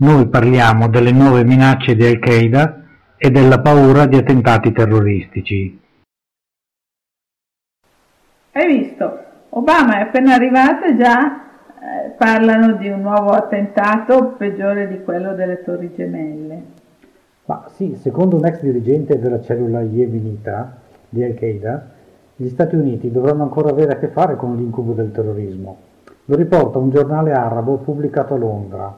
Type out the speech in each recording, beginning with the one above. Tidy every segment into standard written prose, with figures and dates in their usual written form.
Noi parliamo delle nuove minacce di Al-Qaeda e della paura di attentati terroristici. Hai visto? Obama è appena arrivato e già parlano di un nuovo attentato peggiore di quello delle Torri Gemelle. Ma sì, secondo un ex dirigente della cellula yemenita di Al-Qaeda, gli Stati Uniti dovranno ancora avere a che fare con l'incubo del terrorismo. Lo riporta un giornale arabo pubblicato a Londra.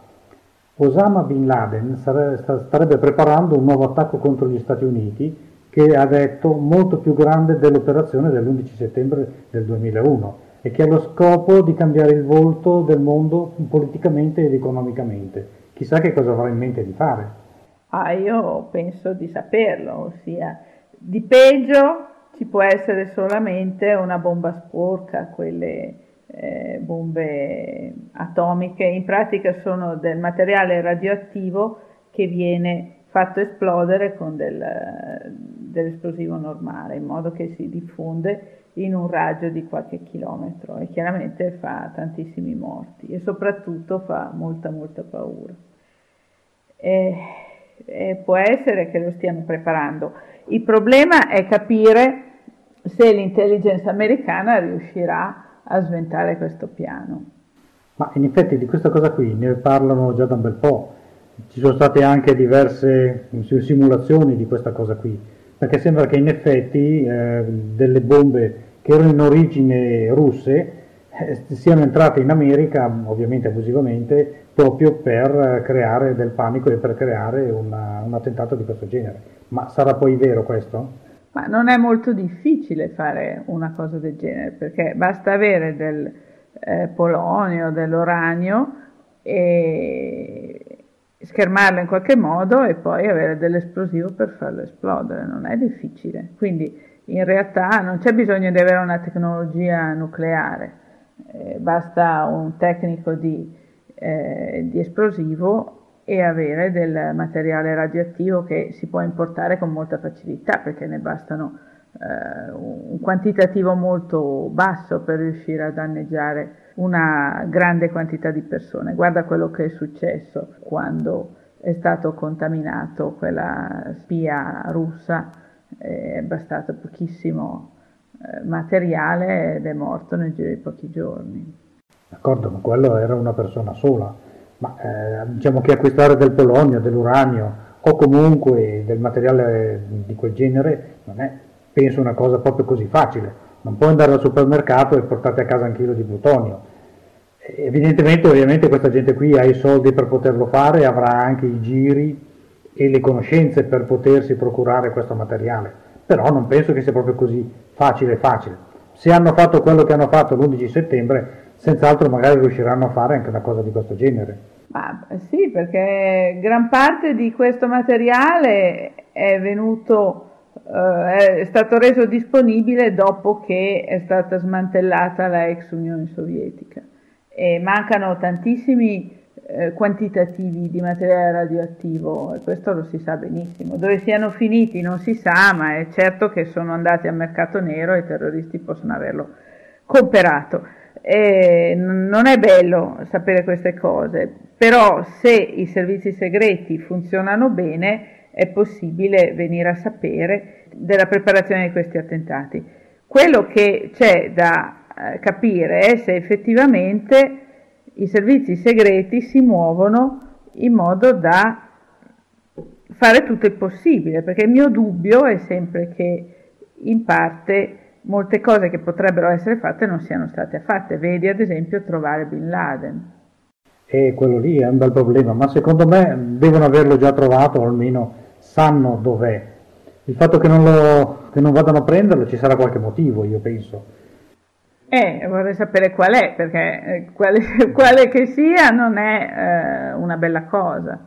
Osama bin Laden starebbe preparando un nuovo attacco contro gli Stati Uniti, che ha detto molto più grande dell'operazione dell'11 settembre del 2001 e che ha lo scopo di cambiare il volto del mondo politicamente ed economicamente. Chissà che cosa avrà in mente di fare. Ah, io penso di saperlo, ossia di peggio ci può essere solamente una bomba sporca, quelle bombe atomiche in pratica sono del materiale radioattivo che viene fatto esplodere con dell'esplosivo normale, in modo che si diffonde in un raggio di qualche chilometro e chiaramente fa tantissimi morti e soprattutto fa molta paura. E può essere che lo stiano preparando. Il problema è capire se l'intelligence americana riuscirà a sventare questo piano. Ma in effetti di questa cosa qui ne parlano già da un bel po'. Ci sono state anche diverse simulazioni di questa cosa qui, perché sembra che in effetti delle bombe che erano in origine russe siano entrate in America, ovviamente abusivamente, proprio per creare del panico e per creare un attentato di questo genere. Ma sarà poi vero questo? Ma non è molto difficile fare una cosa del genere, perché basta avere del polonio, dell'uranio e schermarlo in qualche modo e poi avere dell'esplosivo per farlo esplodere, non è difficile. Quindi in realtà non c'è bisogno di avere una tecnologia nucleare, basta un tecnico di esplosivo e avere del materiale radioattivo che si può importare con molta facilità, perché ne bastano un quantitativo molto basso per riuscire a danneggiare una grande quantità di persone. Guarda quello che è successo quando è stato contaminato quella spia russa, è bastato pochissimo materiale ed è morto nel giro di pochi giorni. D'accordo, ma quello era una persona sola, ma diciamo che acquistare del polonio, dell'uranio o comunque del materiale di quel genere non è, penso, una cosa proprio così facile. Non puoi andare al supermercato e portarti a casa un chilo di plutonio. Evidentemente, ovviamente, questa gente qui ha i soldi per poterlo fare, avrà anche i giri e le conoscenze per potersi procurare questo materiale, però non penso che sia proprio così facile. Se hanno fatto quello che hanno fatto l'11 settembre, senz'altro magari riusciranno a fare anche una cosa di questo genere. Ma sì, perché gran parte di questo materiale è stato reso disponibile dopo che è stata smantellata la ex Unione Sovietica e mancano tantissimi quantitativi di materiale radioattivo e questo lo si sa benissimo. Dove siano finiti non si sa, ma è certo che sono andati al mercato nero e i terroristi possono averlo comperato. Non è bello sapere queste cose, però se i servizi segreti funzionano bene è possibile venire a sapere della preparazione di questi attentati. Quello che c'è da capire è se effettivamente i servizi segreti si muovono in modo da fare tutto il possibile, perché il mio dubbio è sempre che in parte molte cose che potrebbero essere fatte non siano state fatte. Vedi ad esempio trovare Bin Laden. E quello lì è un bel problema, ma secondo me devono averlo già trovato, o almeno sanno dov'è. Il fatto che non vadano a prenderlo, ci sarà qualche motivo, io penso. Vorrei sapere qual è, perché quale che sia non è una bella cosa.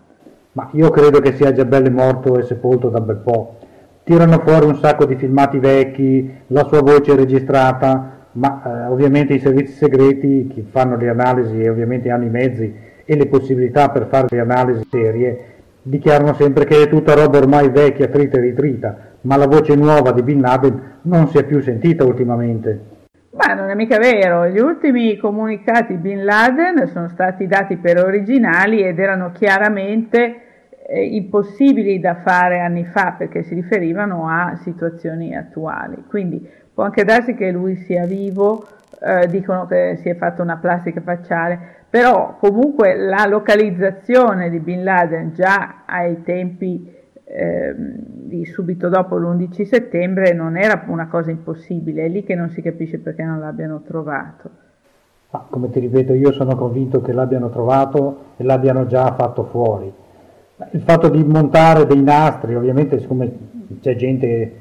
Ma io credo che sia già bello morto e sepolto da un bel po'. Tirano fuori un sacco di filmati vecchi, la sua voce è registrata, ma ovviamente i servizi segreti che fanno le analisi e ovviamente hanno i mezzi e le possibilità per fare le analisi serie dichiarano sempre che è tutta roba ormai vecchia, trita e ritrita, ma la voce nuova di Bin Laden non si è più sentita ultimamente. Ma non è mica vero, gli ultimi comunicati Bin Laden sono stati dati per originali ed erano chiaramente impossibili da fare anni fa perché si riferivano a situazioni attuali, quindi può anche darsi che lui sia vivo, dicono che si è fatta una plastica facciale, però comunque la localizzazione di Bin Laden già ai tempi di subito dopo l'11 settembre non era una cosa impossibile, è lì che non si capisce perché non l'abbiano trovato. Ah, come ti ripeto, io sono convinto che l'abbiano trovato e l'abbiano già fatto fuori. Il fatto di montare dei nastri, ovviamente siccome c'è gente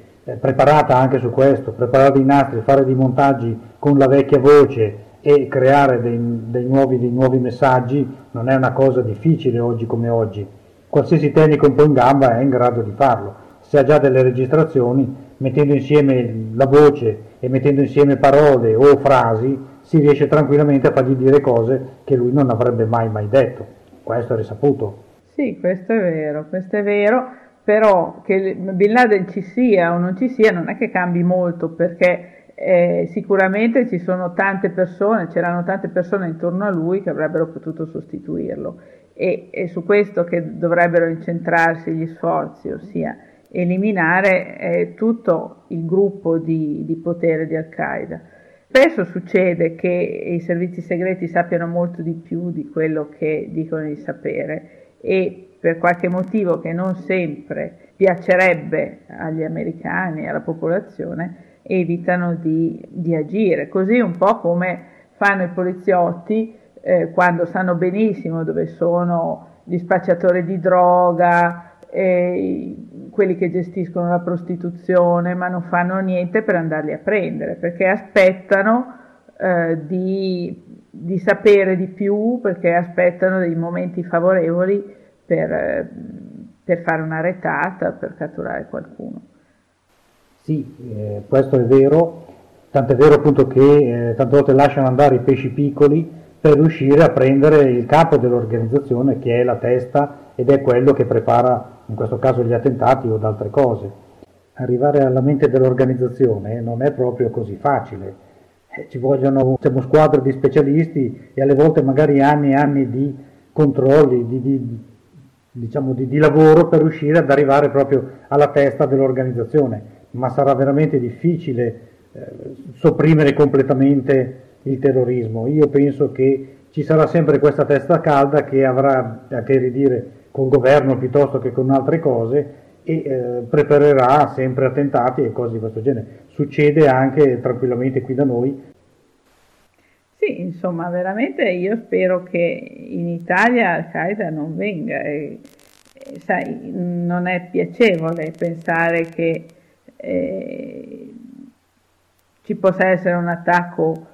preparata anche su questo, preparare dei nastri, fare dei montaggi con la vecchia voce e creare dei nuovi messaggi non è una cosa difficile oggi come oggi. Qualsiasi tecnico un po' in gamba è in grado di farlo, se ha già delle registrazioni, mettendo insieme la voce e mettendo insieme parole o frasi, si riesce tranquillamente a fargli dire cose che lui non avrebbe mai detto, questo è risaputo. Sì, questo è vero, però che Bin Laden ci sia o non ci sia non è che cambi molto, perché sicuramente ci sono tante persone, c'erano tante persone intorno a lui che avrebbero potuto sostituirlo. E è su questo che dovrebbero incentrarsi gli sforzi, ossia eliminare tutto il gruppo di potere di Al-Qaeda. Spesso succede che i servizi segreti sappiano molto di più di quello che dicono di sapere e per qualche motivo che non sempre piacerebbe agli americani, alla popolazione, evitano di agire, così un po' come fanno i poliziotti quando sanno benissimo dove sono gli spacciatori di droga, quelli che gestiscono la prostituzione, ma non fanno niente per andarli a prendere, perché aspettano di sapere di più, perché aspettano dei momenti favorevoli per fare una retata, per catturare qualcuno. Sì, questo è vero, tant'è vero appunto che tante volte lasciano andare i pesci piccoli per riuscire a prendere il capo dell'organizzazione che è la testa ed è quello che prepara in questo caso gli attentati o ad altre cose. Arrivare alla mente dell'organizzazione non è proprio così facile, ci vogliono squadre di specialisti e alle volte magari anni e anni di controlli, di lavoro per riuscire ad arrivare proprio alla testa dell'organizzazione, ma sarà veramente difficile sopprimere completamente il terrorismo. Io penso che ci sarà sempre questa testa calda che avrà a che ridire col governo piuttosto che con altre cose e preparerà sempre attentati e cose di questo genere. Succede anche tranquillamente qui da noi. Sì, insomma, veramente io spero che in Italia Al-Qaeda non venga. Sai, non è piacevole pensare che ci possa essere un attacco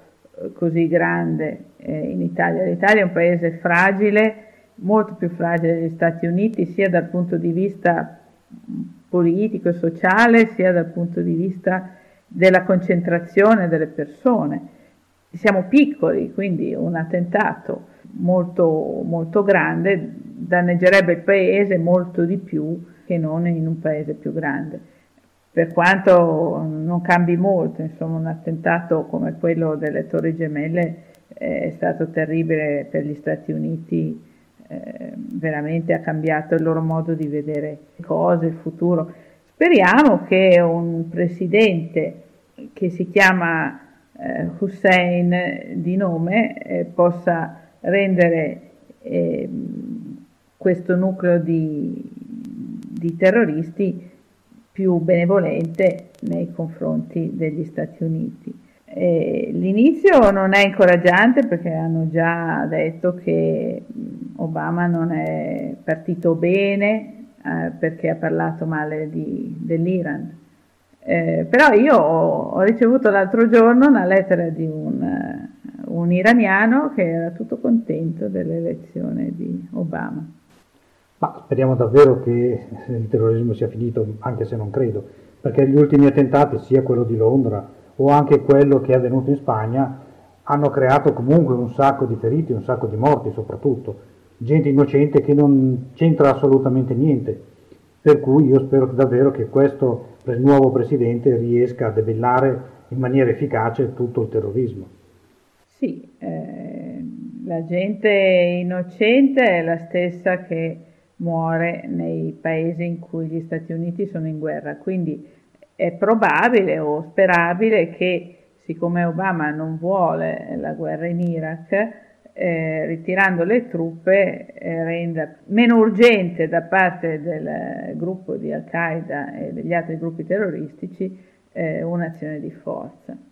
così grande in Italia. L'Italia è un paese fragile, molto più fragile degli Stati Uniti, sia dal punto di vista politico e sociale, sia dal punto di vista della concentrazione delle persone. Siamo piccoli, quindi un attentato molto, molto grande danneggerebbe il paese molto di più che non in un paese più grande. Per quanto non cambi molto, insomma, un attentato come quello delle Torri Gemelle è stato terribile per gli Stati Uniti, veramente ha cambiato il loro modo di vedere le cose, il futuro. Speriamo che un presidente che si chiama Hussein di nome possa rendere questo nucleo di terroristi più benevolente nei confronti degli Stati Uniti. L'inizio non è incoraggiante perché hanno già detto che Obama non è partito bene perché ha parlato male dell'Iran. Però io ho ricevuto l'altro giorno una lettera di un iraniano che era tutto contento dell'elezione di Obama. Ma speriamo davvero che il terrorismo sia finito, anche se non credo, perché gli ultimi attentati, sia quello di Londra o anche quello che è avvenuto in Spagna, hanno creato comunque un sacco di feriti, un sacco di morti soprattutto, gente innocente che non c'entra assolutamente niente, per cui io spero davvero che questo nuovo presidente riesca a debellare in maniera efficace tutto il terrorismo. Sì, la gente innocente è la stessa che muore nei paesi in cui gli Stati Uniti sono in guerra, quindi è probabile o sperabile che, siccome Obama non vuole la guerra in Iraq, ritirando le truppe renda meno urgente da parte del gruppo di Al-Qaeda e degli altri gruppi terroristici un'azione di forza.